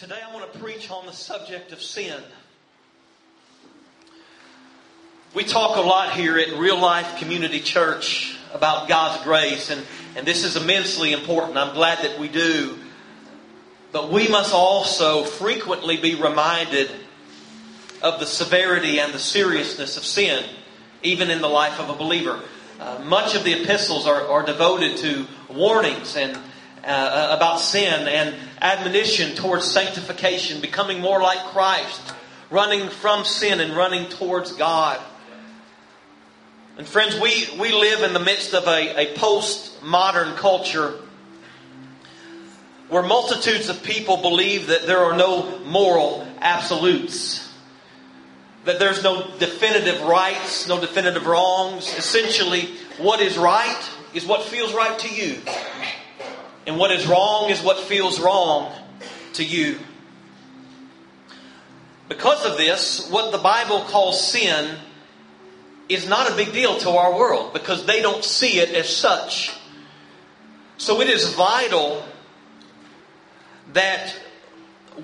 Today I want to preach on the subject of sin. We talk a lot here at Real Life Community Church about God's grace, and this is immensely important. I'm glad that we do. But we must also frequently be reminded of the severity and the seriousness of sin, even in the life of a believer. Much of the epistles are devoted to warnings and about sin and admonition towards sanctification, becoming more like Christ, running from sin and running towards God. And friends, we live in the midst of a postmodern culture where multitudes of people believe that there are no moral absolutes, that there's no definitive rights, no definitive wrongs. Essentially, what is right is what feels right to you. And what is wrong is what feels wrong to you. Because of this, what the Bible calls sin is not a big deal to our world because they don't see it as such. So it is vital that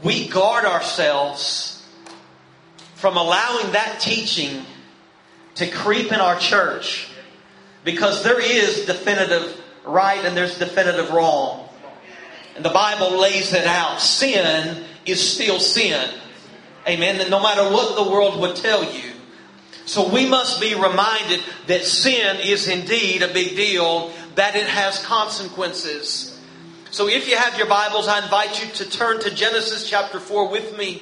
we guard ourselves from allowing that teaching to creep in our church, because there is definitive right and there's definitive wrong. And the Bible lays it out. Sin is still sin. Amen. And no matter what the world would tell you. So we must be reminded that sin is indeed a big deal, that it has consequences. So if you have your Bibles, I invite you to turn to Genesis chapter 4 with me.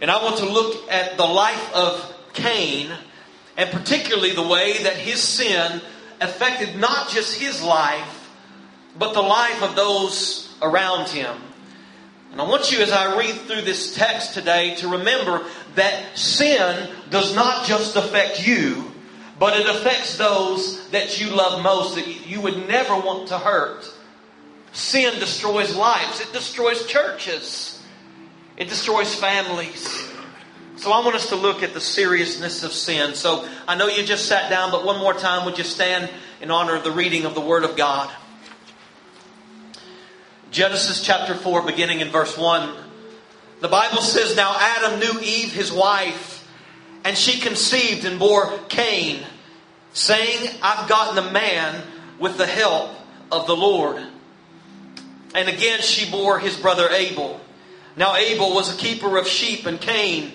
And I want to look at the life of Cain, and particularly the way that his sin affected not just his life, but the life of those around him. And I want you, as I read through this text today, to remember that sin does not just affect you, but it affects those that you love most, that you would never want to hurt. Sin destroys lives. It destroys churches. It destroys families. So I want us to look at the seriousness of sin. So I know you just sat down, but one more time, would you stand in honor of the reading of the Word of God? Genesis chapter 4, beginning in verse 1. The Bible says, "Now Adam knew Eve, his wife, and she conceived and bore Cain, saying, 'I've gotten a man with the help of the Lord.' And again she bore his brother Abel. Now Abel was a keeper of sheep, and Cain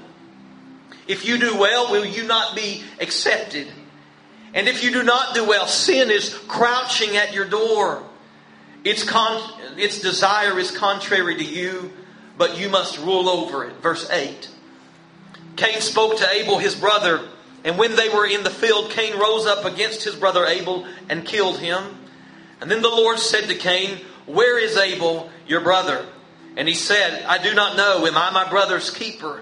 If you do well, will you not be accepted? And if you do not do well, sin is crouching at your door. Its desire is contrary to you, but you must rule over it.'" Verse 8. "Cain spoke to Abel his brother, and when they were in the field, Cain rose up against his brother Abel and killed him. And then the Lord said to Cain, 'Where is Abel, your brother?' And he said, 'I do not know. Am I my brother's keeper?'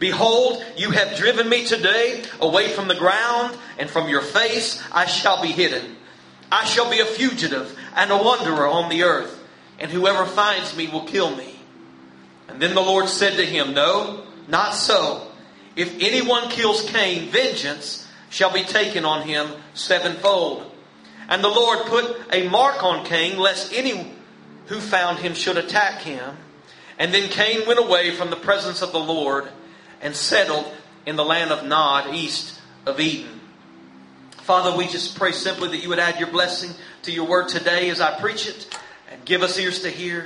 Behold, you have driven me today away from the ground, and from your face I shall be hidden. I shall be a fugitive and a wanderer on the earth, and whoever finds me will kill me.' And then the Lord said to him, 'No, not so. If anyone kills Cain, vengeance shall be taken on him sevenfold.' And the Lord put a mark on Cain, lest any who found him should attack him. And then Cain went away from the presence of the Lord and settled in the land of Nod, east of Eden." Father, we just pray simply that you would add your blessing to your word today as I preach it. And give us ears to hear.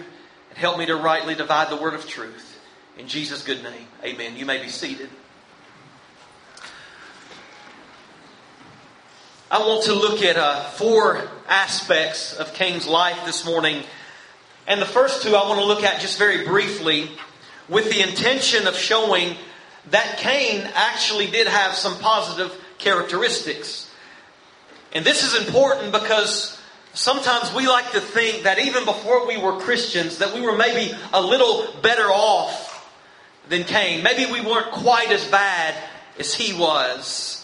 And help me to rightly divide the word of truth. In Jesus' good name, amen. You may be seated. I want to look at four aspects of Cain's life this morning. And the first two I want to look at just very briefly with the intention of showing that Cain actually did have some positive characteristics. And this is important because sometimes we like to think that even before we were Christians, that we were maybe a little better off than Cain. Maybe we weren't quite as bad as he was.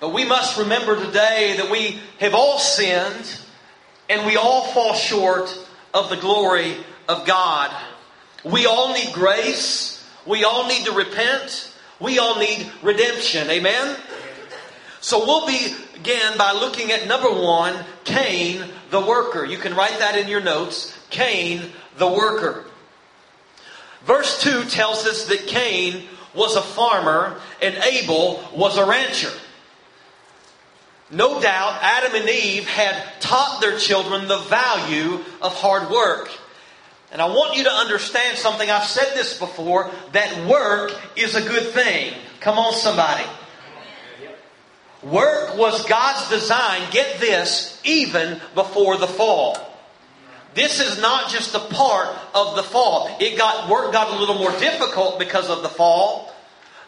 But we must remember today that we have all sinned and we all fall short of the glory of God. We all need grace. We all need to repent. We all need redemption. Amen? So we'll begin by looking at number one, Cain the worker. You can write that in your notes. Cain the worker. Verse 2 tells us that Cain was a farmer and Abel was a rancher. No doubt Adam and Eve had taught their children the value of hard work. And I want you to understand something. I've said this before, that work is a good thing. Come on, somebody. Work was God's design, get this, even before the fall. This is not just a part of the fall. Work got a little more difficult because of the fall.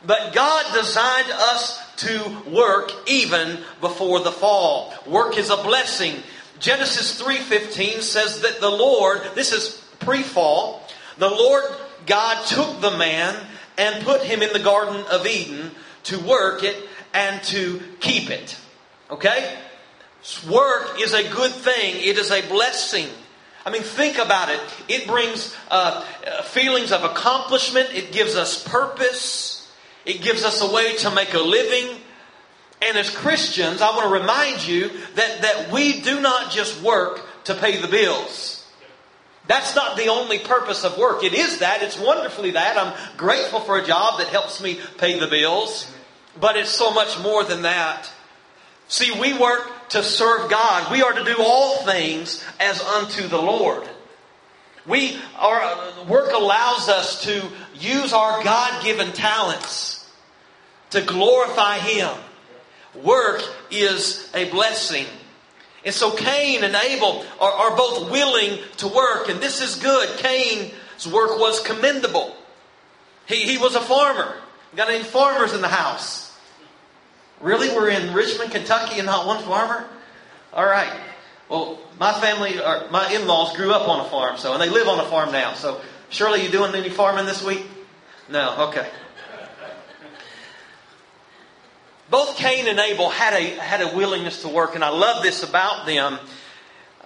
But God designed us to work even before the fall. Work is a blessing. Genesis 3:15 says that the Lord, this is pre-fall, the Lord God took the man and put him in the Garden of Eden to work it and to keep it. Okay? Work is a good thing. It is a blessing. I mean, think about it. It brings feelings of accomplishment. It gives us purpose. It gives us a way to make a living. And as Christians, I want to remind you that we do not just work to pay the bills. That's not the only purpose of work. It is that. It's wonderfully that. I'm grateful for a job that helps me pay the bills. But it's so much more than that. See, we work to serve God. We are to do all things as unto the Lord. Work allows us to use our God-given talents to glorify Him. Work is a blessing. And so Cain and Abel are both willing to work. And this is good. Cain's work was commendable. He was a farmer. We've got any farmers in the house? Really? We're in Richmond, Kentucky and not one farmer? All right. Well, my in-laws grew up on a farm, and they live on a farm now. So surely you doing any farming this week? No? Okay. Both Cain and Abel had a willingness to work, and I love this about them.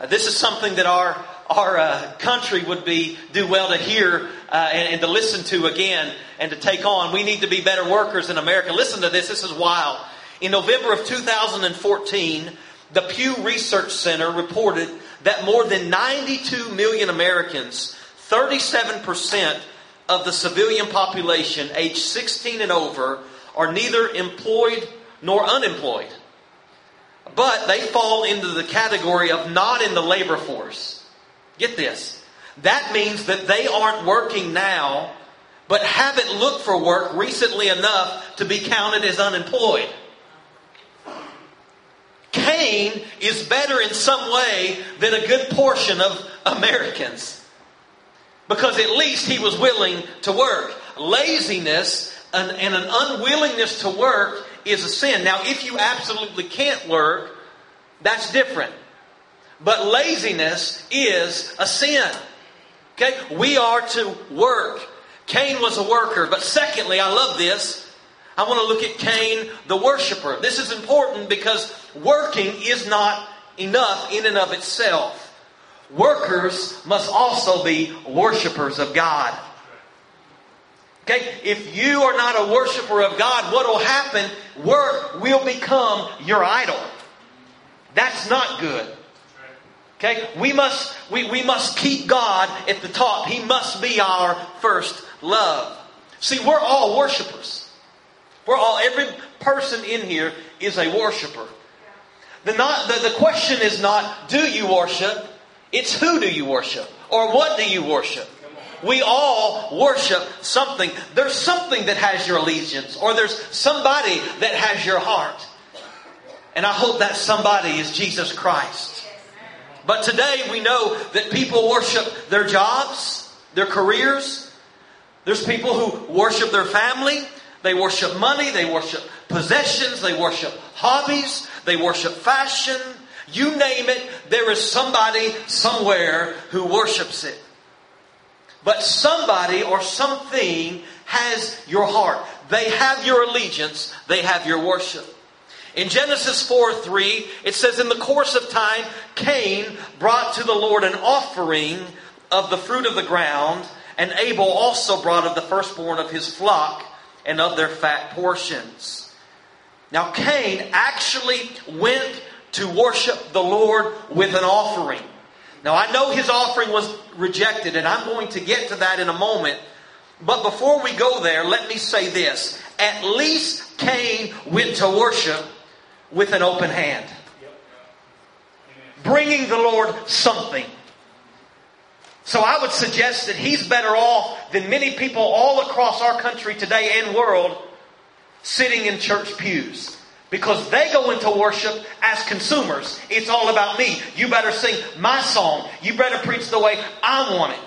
This is something that our country would do well to hear and to listen to again and to take on. We need to be better workers in America. Listen to this. This is wild. In November of 2014, the Pew Research Center reported that more than 92 million Americans, 37% of the civilian population aged 16 and over, are neither employed nor unemployed. But they fall into the category of not in the labor force. Get this. That means that they aren't working now, but haven't looked for work recently enough to be counted as unemployed. Cain is better in some way than a good portion of Americans, because at least he was willing to work. Laziness and an unwillingness to work is a sin. Now, if you absolutely can't work, that's different. But laziness is a sin. Okay? We are to work. Cain was a worker. But secondly, I love this. I want to look at Cain the worshiper. This is important because working is not enough in and of itself. Workers must also be worshipers of God. Okay, if you are not a worshiper of God, what will happen? Work will become your idol. That's not good. Okay, we must keep God at the top. He must be our first love. See, we're all worshipers. Every person in here is a worshiper. The question is not do you worship, it's who do you worship or what do you worship? We all worship something. There's something that has your allegiance, or there's somebody that has your heart. And I hope that somebody is Jesus Christ. But today we know that people worship their jobs, their careers. There's people who worship their family. They worship money. They worship possessions. They worship hobbies. They worship fashion. You name it, there is somebody somewhere who worships it. But somebody or something has your heart. They have your allegiance. They have your worship. In Genesis 4:3, it says, "In the course of time, Cain brought to the Lord an offering of the fruit of the ground, and Abel also brought of the firstborn of his flock and of their fat portions." Now Cain actually went to worship the Lord with an offering. Now I know his offering was rejected, and I'm going to get to that in a moment. But before we go there, let me say this. At least Cain went to worship with an open hand, bringing the Lord something. So I would suggest that he's better off than many people all across our country today and world sitting in church pews, because they go into worship as consumers. It's all about me. You better sing my song. You better preach the way I want it.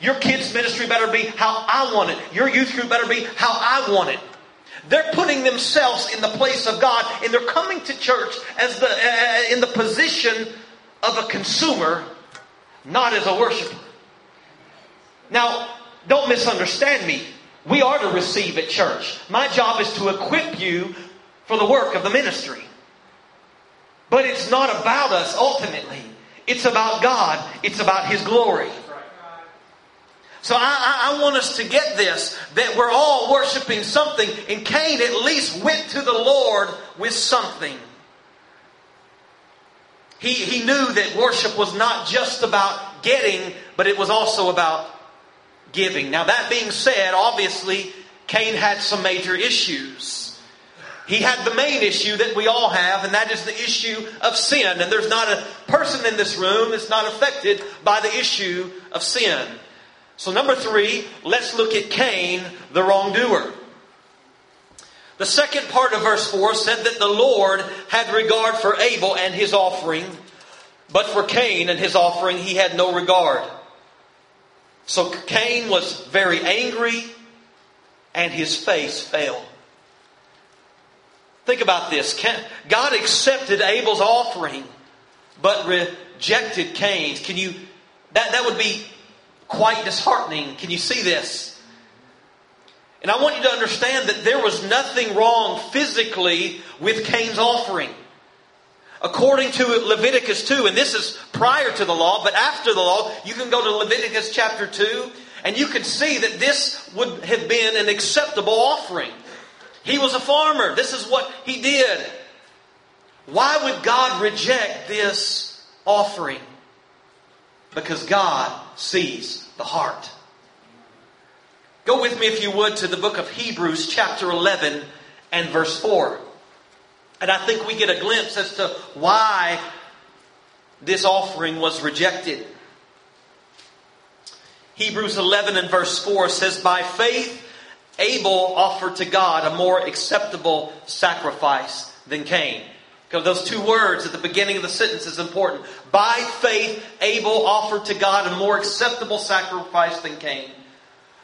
Your kids' ministry better be how I want it. Your youth group better be how I want it. They're putting themselves in the place of God, and they're coming to church as in the position of a consumer, not as a worshiper. Now, don't misunderstand me. We are to receive at church. My job is to equip you for the work of the ministry. But it's not about us ultimately. It's about God. It's about His glory. So I want us to get this, that we're all worshiping something, and Cain at least went to the Lord with something. He knew that worship was not just about getting, but it was also about giving. Now that being said, obviously Cain had some major issues. He had the main issue that we all have, and that is the issue of sin. And there's not a person in this room that's not affected by the issue of sin. So number three, let's look at Cain, the wrongdoer. The second part of verse 4 said that the Lord had regard for Abel and his offering, but for Cain and his offering he had no regard. So Cain was very angry, and his face fell. Think about this. God accepted Abel's offering, but rejected Cain's. Can you? That would be quite disheartening. Can you see this? And I want you to understand that there was nothing wrong physically with Cain's offering. According to Leviticus 2, and this is prior to the law, but after the law, you can go to Leviticus chapter 2, and you can see that this would have been an acceptable offering. He was a farmer. This is what he did. Why would God reject this offering? Because God sees the heart. Go with me, if you would, to the book of Hebrews chapter 11 and verse 4. And I think we get a glimpse as to why this offering was rejected. Hebrews 11 and verse 4 says, "By faith Abel offered to God a more acceptable sacrifice than Cain." Those two words at the beginning of the sentence is important. By faith, Abel offered to God a more acceptable sacrifice than Cain,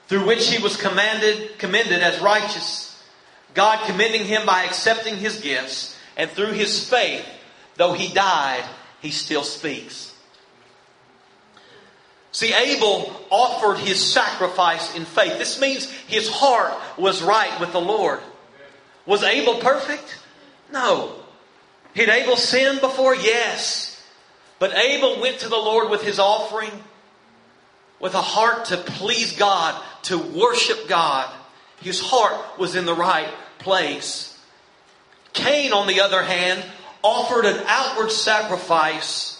through which he was commended as righteous, God commending him by accepting his gifts, and through his faith, though he died, he still speaks. See, Abel offered his sacrifice in faith. This means his heart was right with the Lord. Was Abel perfect? No. Did Abel sin before? Yes. But Abel went to the Lord with his offering with a heart to please God, to worship God. His heart was in the right place. Cain, on the other hand, offered an outward sacrifice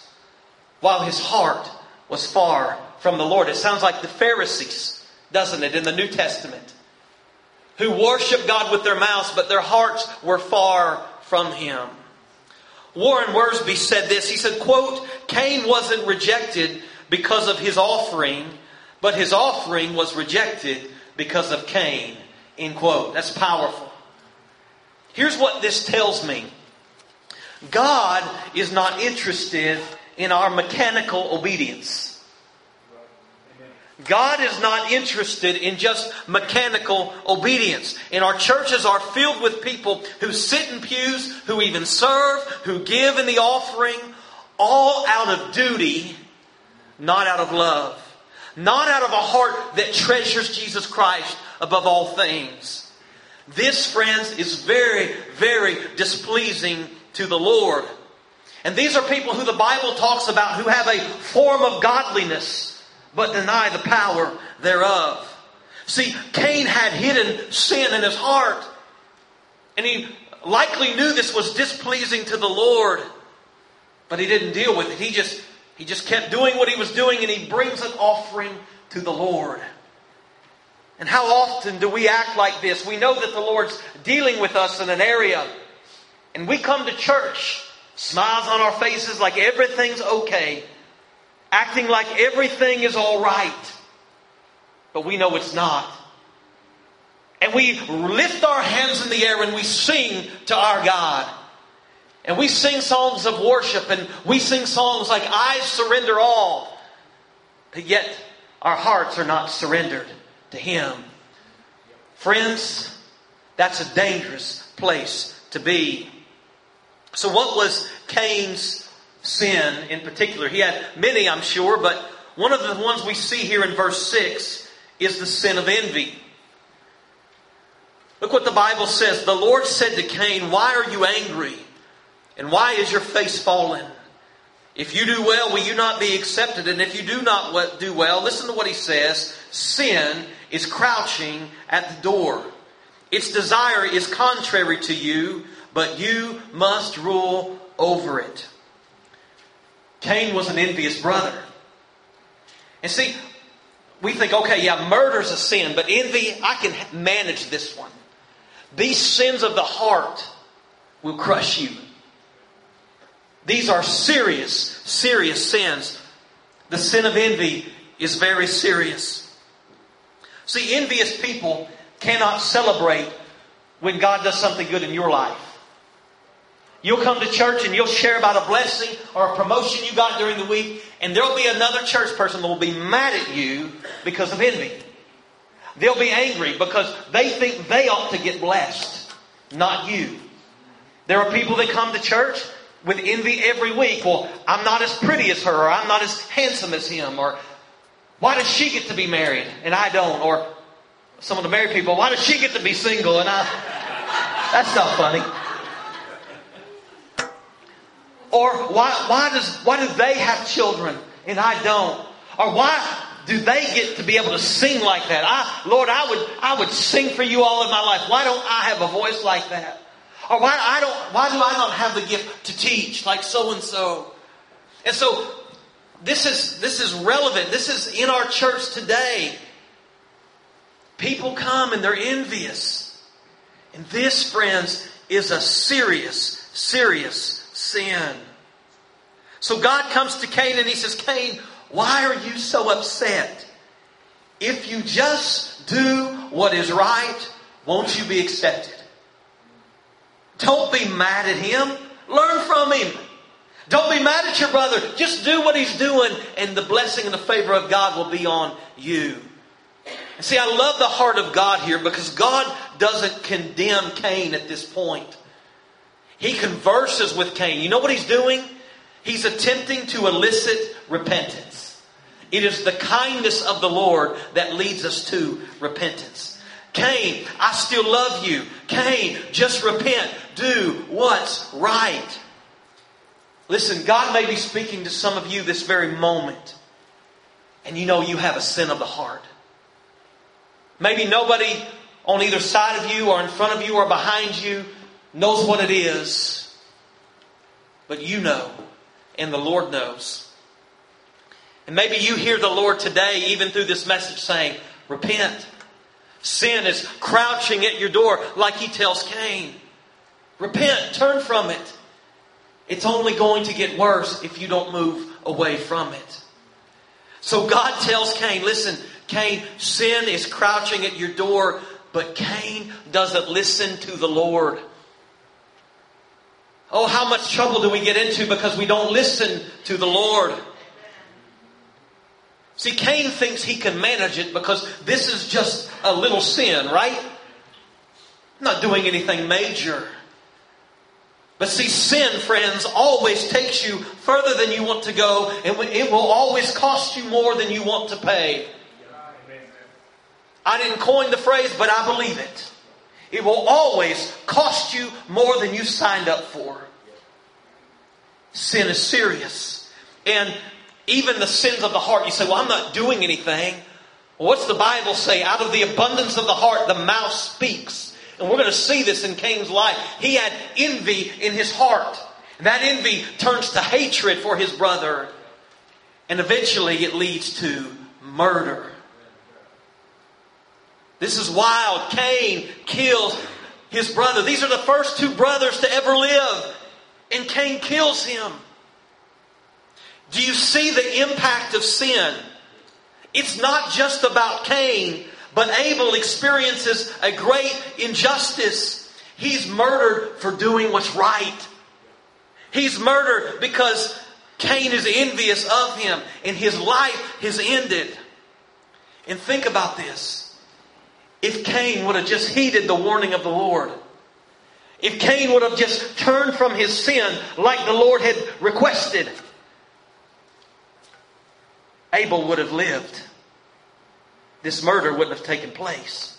while his heart was far from the Lord. It sounds like the Pharisees, doesn't it, in the New Testament, who worshiped God with their mouths, but their hearts were far from Him. Warren Wiersbe said this. He said, quote, "Cain wasn't rejected because of his offering, but his offering was rejected because of Cain," end quote. That's powerful. Here's what this tells me. God is not interested in our mechanical obedience. God is not interested in just mechanical obedience. And our churches are filled with people who sit in pews, who even serve, who give in the offering, all out of duty, not out of love. Not out of a heart that treasures Jesus Christ above all things. This, friends, is very, very displeasing to the Lord. And these are people who the Bible talks about who have a form of godliness, but deny the power thereof. See, Cain had hidden sin in his heart. And he likely knew this was displeasing to the Lord. But he didn't deal with it. He just kept doing what he was doing, and he brings an offering to the Lord. And how often do we act like this? We know that the Lord's dealing with us in an area. And we come to church, smiles on our faces like everything's okay. Acting like everything is all right. But we know it's not. And we lift our hands in the air and we sing to our God. And we sing songs of worship. And we sing songs like, I surrender all. But yet, our hearts are not surrendered to Him. Friends, that's a dangerous place to be. So what was Cain's sin in particular? He had many, I'm sure, but one of the ones we see here in verse 6 is the sin of envy. Look what the Bible says. The Lord said to Cain, why are you angry? And why is your face fallen? If you do well, will you not be accepted? And if you do not do well, listen to what he says. Sin is crouching at the door. Its desire is contrary to you, but you must rule over it. Cain was an envious brother. And see, we think, okay, yeah, murder's a sin, but envy, I can manage this one. These sins of the heart will crush you. These are serious, serious sins. The sin of envy is very serious. See, envious people cannot celebrate when God does something good in your life. You'll come to church and you'll share about a blessing or a promotion you got during the week, and there'll be another church person that will be mad at you because of envy. They'll be angry because they think they ought to get blessed, not you. There are people that come to church with envy every week. Well, I'm not as pretty as her, or I'm not as handsome as him, or why does she get to be married and I don't? Or some of the married people, why does she get to be single and I... That's not funny. Or why do they have children and I don't? Or why do they get to be able to sing like that? Lord, I would sing for you all of my life. Why don't I have a voice like that? Or why do I not have the gift to teach like so and so? And so this is relevant. This is in our church today. People come and they're envious. And this, friends, is a serious, serious sin. So God comes to Cain and he says, Cain, why are you so upset? If you just do what is right, won't you be accepted? Don't be mad at him. Learn from him. Don't be mad at your brother. Just do what he's doing, and the blessing and the favor of God will be on you. And see, I love the heart of God here, because God doesn't condemn Cain at this point. He converses with Cain. You know what he's doing? He's attempting to elicit repentance. It is the kindness of the Lord that leads us to repentance. Cain, I still love you. Cain, just repent. Do what's right. Listen, God may be speaking to some of you this very moment. And you know you have a sin of the heart. Maybe nobody on either side of you or in front of you or behind you knows what it is, but you know, and the Lord knows. And maybe you hear the Lord today, even through this message, saying, repent. Sin is crouching at your door, like He tells Cain. Repent, turn from it. It's only going to get worse if you don't move away from it. So God tells Cain, listen, Cain, sin is crouching at your door, but Cain doesn't listen to the Lord. Oh, how much trouble do we get into because we don't listen to the Lord? See, Cain thinks he can manage it because this is just a little sin, right? I'm not doing anything major. But see, sin, friends, always takes you further than you want to go, and it will always cost you more than you want to pay. I didn't coin the phrase, but I believe it. It will always cost you more than you signed up for. Sin is serious. And even the sins of the heart, you say, well, I'm not doing anything. Well, what's the Bible say? Out of the abundance of the heart, the mouth speaks. And we're going to see this in Cain's life. He had envy in his heart. And that envy turns to hatred for his brother. And eventually it leads to murder. This is wild. Cain kills his brother. These are the first two brothers to ever live. And Cain kills him. Do you see the impact of sin? It's not just about Cain, but Abel experiences a great injustice. He's murdered for doing what's right. He's murdered because Cain is envious of him, and his life has ended. And think about this. If Cain would have just heeded the warning of the Lord, if Cain would have just turned from his sin like the Lord had requested, Abel would have lived. This murder wouldn't have taken place.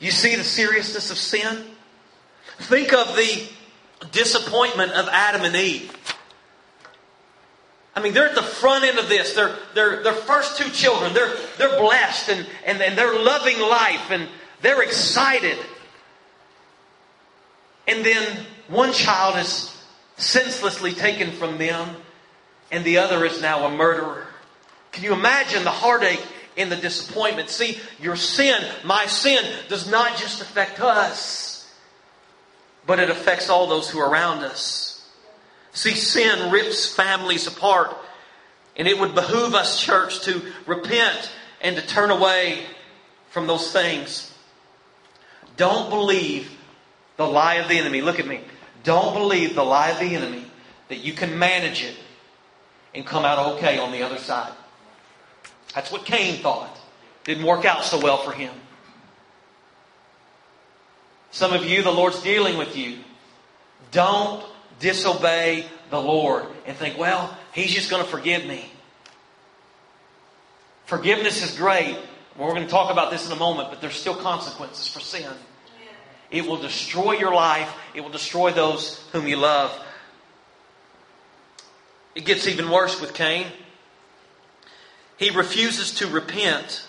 You see the seriousness of sin? Think of the disappointment of Adam and Eve. I mean, they're at the front end of this. Their first two children. They're blessed and they're loving life and they're excited. And then one child is senselessly taken from them and the other is now a murderer. Can you imagine the heartache and the disappointment? See, your sin, my sin, does not just affect us, but it affects all those who are around us. See, sin rips families apart. And it would behoove us, church, to repent and to turn away from those things. Don't believe the lie of the enemy. Look at me. Don't believe the lie of the enemy that you can manage it and come out okay on the other side. That's what Cain thought. Didn't work out so well for him. Some of you, the Lord's dealing with you. Don't disobey the Lord and think, well, He's just going to forgive me. Forgiveness is great. We're going to talk about this in a moment, but there's still consequences for sin. It will destroy your life. It will destroy those whom you love. It gets even worse with Cain. He refuses to repent,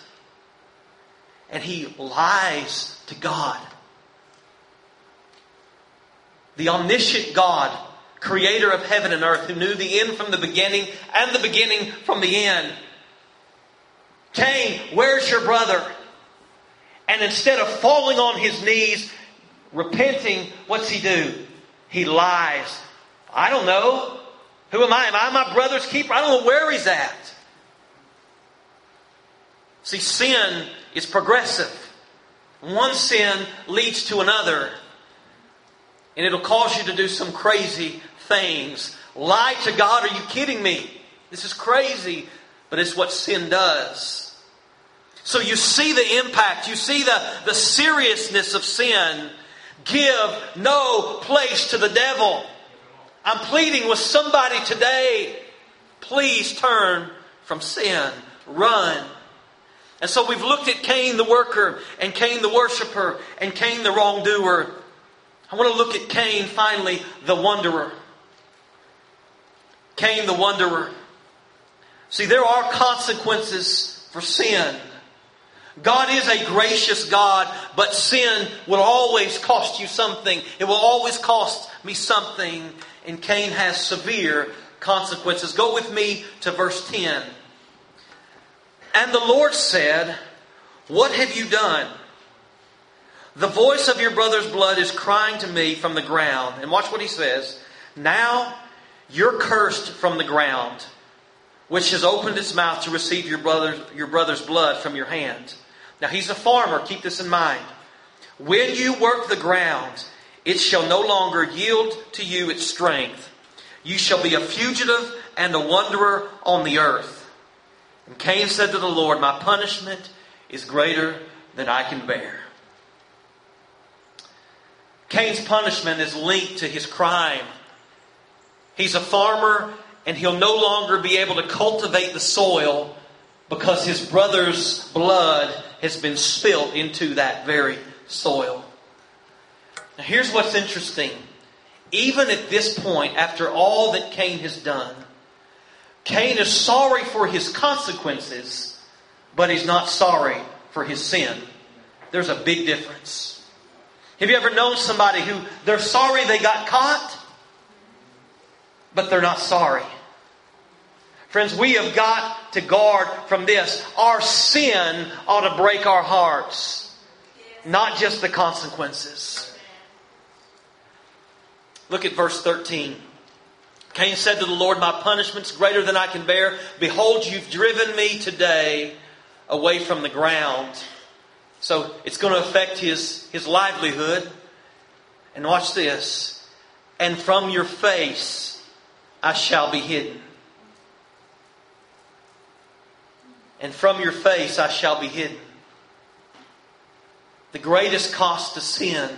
and he lies to God. The omniscient God, creator of heaven and earth, who knew the end from the beginning and the beginning from the end. Cain, where's your brother? And instead of falling on his knees, repenting, what's he do? He lies. I don't know. Who am I? Am I my brother's keeper? I don't know where he's at. See, sin is progressive. One sin leads to another. And it'll cause you to do some crazy things. Lie to God, are you kidding me? This is crazy, but it's what sin does. So you see the impact, you see the seriousness of sin. Give no place to the devil. I'm pleading with somebody today. Please turn from sin. Run. And so we've looked at Cain the worker, and Cain the worshiper, and Cain the wrongdoer. I want to look at Cain, finally, the wanderer. Cain the wanderer. See, there are consequences for sin. God is a gracious God, but sin will always cost you something. It will always cost me something. And Cain has severe consequences. Go with me to verse 10. And the Lord said, "What have you done? The voice of your brother's blood is crying to me from the ground." And watch what he says. "Now you're cursed from the ground, which has opened its mouth to receive your brother's blood from your hand." Now he's a farmer. Keep this in mind. When you work the ground, It shall no longer yield to you its strength. You shall be a fugitive and a wanderer on the earth. And Cain said to the Lord, my punishment is greater than I can bear. Cain's punishment is linked to his crime. He's a farmer and he'll no longer be able to cultivate the soil because his brother's blood has been spilt into that very soil. Now here's what's interesting. Even at this point, after all that Cain has done, Cain is sorry for his consequences, but he's not sorry for his sin. There's a big difference. Have you ever known somebody who they're sorry they got caught, but they're not sorry? Friends, we have got to guard from this. Our sin ought to break our hearts, not just the consequences. Look at verse 13. Cain said to the Lord, my punishment's greater than I can bear. Behold, you've driven me today away from the ground. So it's going to affect his livelihood. And watch this. And from your face I shall be hidden. And from your face I shall be hidden. The greatest cost to sin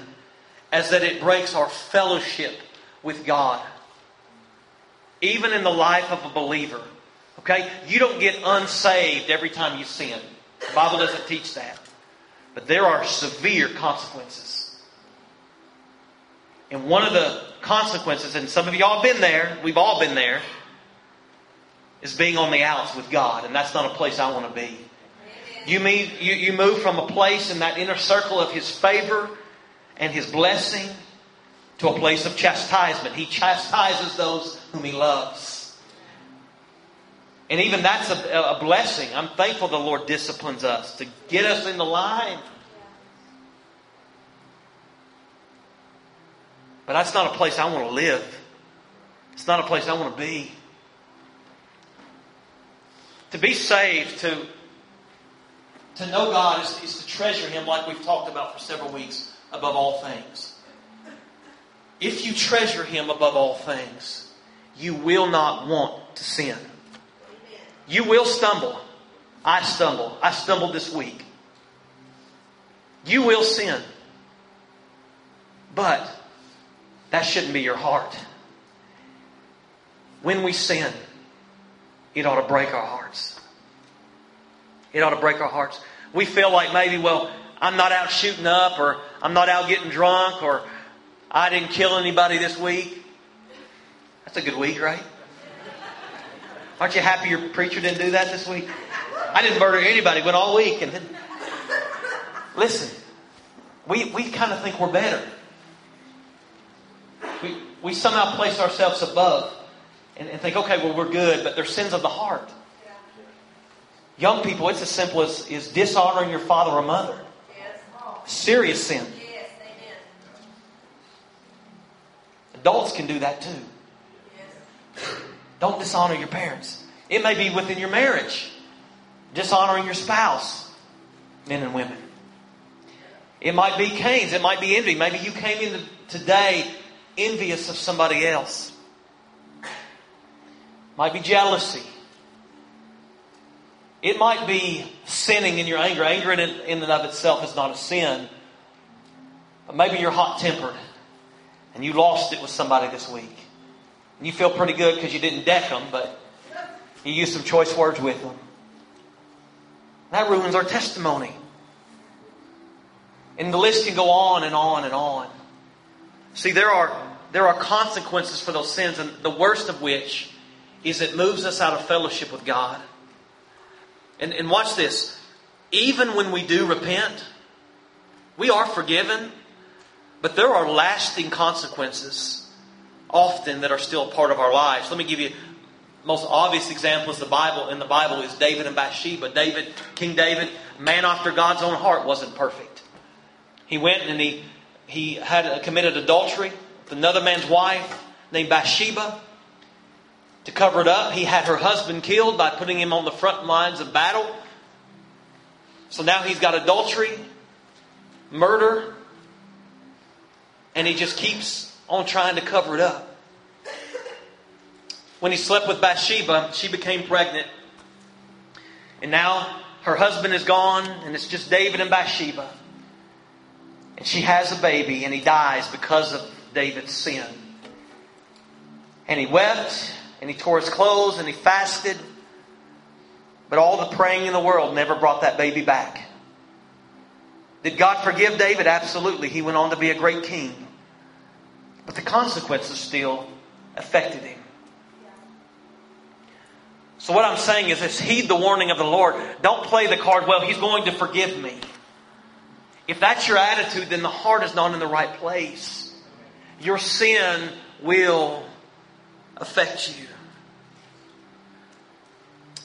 is that it breaks our fellowship with God. Even in the life of a believer. Okay? You don't get unsaved every time you sin. The Bible doesn't teach that. But there are severe consequences. And one of the consequences, and some of y'all have been there, we've all been there, is being on the outs with God. And that's not a place I want to be. You move from a place in that inner circle of His favor and His blessing to a place of chastisement. He chastises those whom He loves. And even that's a blessing. I'm thankful the Lord disciplines us to get us in the line. But that's not a place I want to live. It's not a place I want to be. To be saved, to know God is to treasure Him like we've talked about for several weeks, above all things. If you treasure Him above all things, you will not want to sin. You will stumble. I stumble. I stumbled this week. You will sin. But that shouldn't be your heart. When we sin, it ought to break our hearts. It ought to break our hearts. We feel like maybe, well, I'm not out shooting up, or I'm not out getting drunk, or I didn't kill anybody this week. That's a good week, right? Aren't you happy your preacher didn't do that this week? I didn't murder anybody. Went all week. And then, listen, we kind of think we're better. We somehow place ourselves above and think, okay, well, we're good, but they're sins of the heart. Young people, it's as simple as dishonoring your father or mother. Serious sin. Adults can do that too. Don't dishonor your parents. It may be within your marriage. Dishonoring your spouse. Men and women. It might be Cain's. It might be envy. Maybe you came in today envious of somebody else. Might be jealousy. It might be sinning in your anger. Anger in and of itself is not a sin. But maybe you're hot-tempered. And you lost it with somebody this week. You feel pretty good because you didn't deck them, but you used some choice words with them. That ruins our testimony. And the list can go on and on and on. See, there are consequences for those sins, and the worst of which is it moves us out of fellowship with God. And watch this. Even when we do repent, we are forgiven, but there are lasting consequences often that are still a part of our lives. Let me give you the most obvious example in the Bible is David and Bathsheba. King David, man after God's own heart, wasn't perfect. He went and he had committed adultery with another man's wife named Bathsheba. To cover it up, he had her husband killed by putting him on the front lines of battle. So now he's got adultery, murder, And he just keeps on trying to cover it up. When he slept with Bathsheba, she became pregnant. And now her husband is gone, and it's just David and Bathsheba. And she has a baby, and he dies because of David's sin. And he wept, and he tore his clothes, and he fasted. But all the praying in the world never brought that baby back. Did God forgive David? Absolutely. He went on to be a great king. But the consequences still affected him. So what I'm saying is this: heed the warning of the Lord. Don't play the card, well, He's going to forgive me. If that's your attitude, then the heart is not in the right place. Your sin will affect you.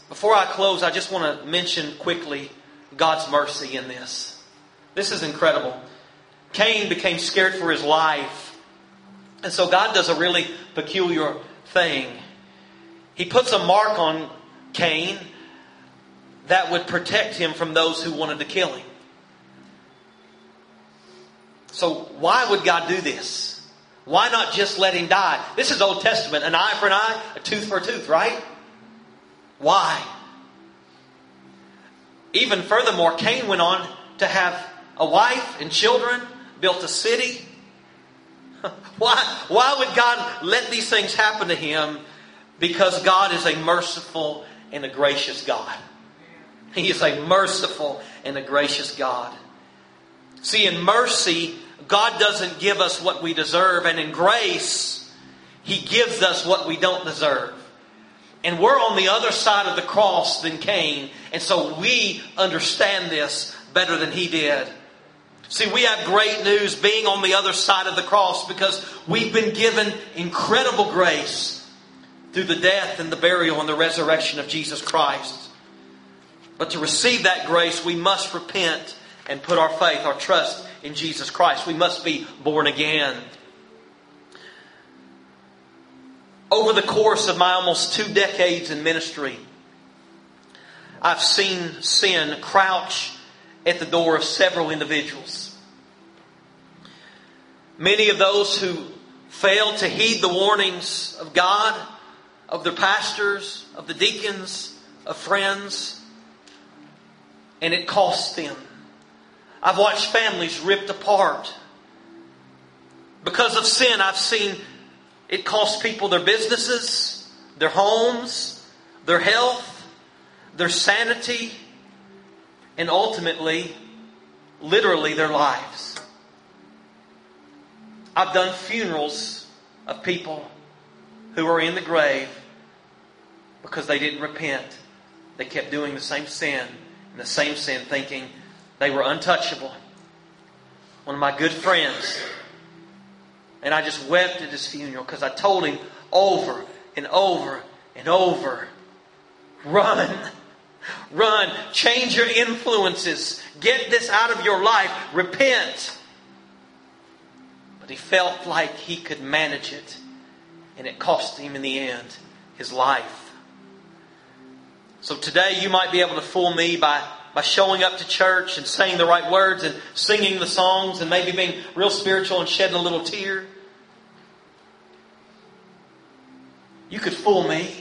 Before I close, I just want to mention quickly God's mercy in this. This is incredible. Cain became scared for his life. And so God does a really peculiar thing. He puts a mark on Cain that would protect him from those who wanted to kill him. So why would God do this? Why not just let him die? This is Old Testament. An eye for an eye, a tooth for a tooth, right? Why? Even furthermore, Cain went on to have a wife and children, built a city. Why would God let these things happen to him? Because God is a merciful and a gracious God. He is a merciful and a gracious God. See, in mercy, God doesn't give us what we deserve. And in grace, He gives us what we don't deserve. And we're on the other side of the cross than Cain. And so we understand this better than he did. See, we have great news being on the other side of the cross because we've been given incredible grace through the death and the burial and the resurrection of Jesus Christ. But to receive that grace, we must repent and put our faith, our trust in Jesus Christ. We must be born again. Over the course of my almost 2 decades in ministry, I've seen sin crouch at the door of several individuals. Many of those who failed to heed the warnings of God, of their pastors, of the deacons, of friends. And it costs them. I've watched families ripped apart. Because of sin, I've seen it cost people their businesses, their homes, their health, their sanity, and ultimately, literally their lives. I've done funerals of people who are in the grave because they didn't repent. They kept doing the same sin and the same sin, thinking they were untouchable. One of my good friends, and I just wept at his funeral because I told him over and over and over, run, change your influences, get this out of your life, repent. But he felt like he could manage it. And it cost him in the end his life. So today you might be able to fool me by showing up to church and saying the right words and singing the songs and maybe being real spiritual and shedding a little tear. You could fool me,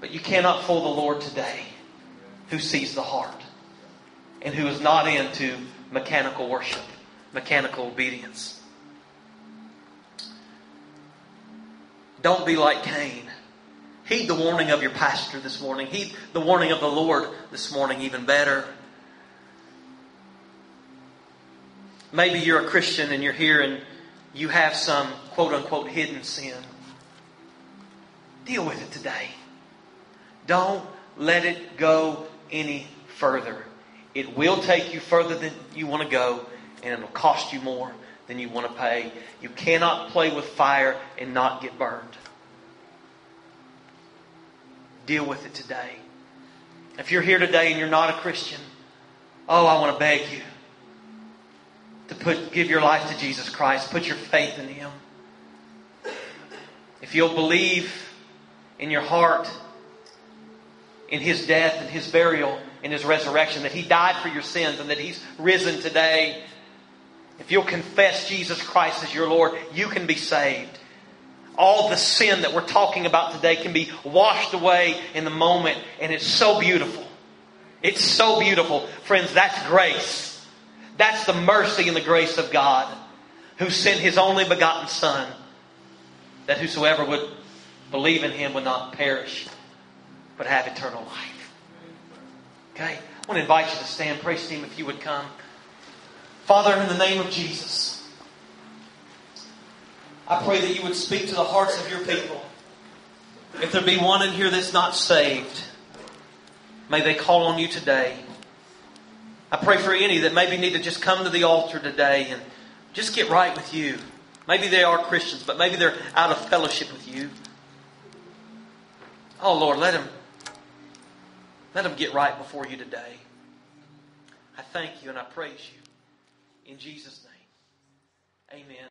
but you cannot fool the Lord today, who sees the heart and who is not into mechanical worship, mechanical obedience. Don't be like Cain. Heed the warning of your pastor this morning. Heed the warning of the Lord this morning even better. Maybe you're a Christian and you're here and you have some quote unquote hidden sin. Deal with it today. Don't let it go any further. It will take you further than you want to go, and it'll cost you more than you want to pay. You cannot play with fire and not get burned. Deal with it today. If you're here today and you're not a Christian, I want to beg you to give your life to Jesus Christ. Put your faith in Him. If you'll believe in your heart in His death and His burial and His resurrection, that He died for your sins and that He's risen today, If you'll confess Jesus Christ as your Lord, you can be saved. All the sin that we're talking about today can be washed away in the moment. And it's so beautiful. It's so beautiful. Friends, that's grace. That's the mercy and the grace of God, who sent His only begotten Son, that whosoever would believe in Him would not perish, but have eternal life. Okay? I want to invite you to stand. Praise team, if you would come. Father, in the name of Jesus, I pray that you would speak to the hearts of your people. If there be one in here that's not saved, may they call on you today. I pray for any that maybe need to just come to the altar today and just get right with you. Maybe they are Christians, but maybe they're out of fellowship with you. Oh Lord, let them get right before you today. I thank you and I praise you. In Jesus' name, amen.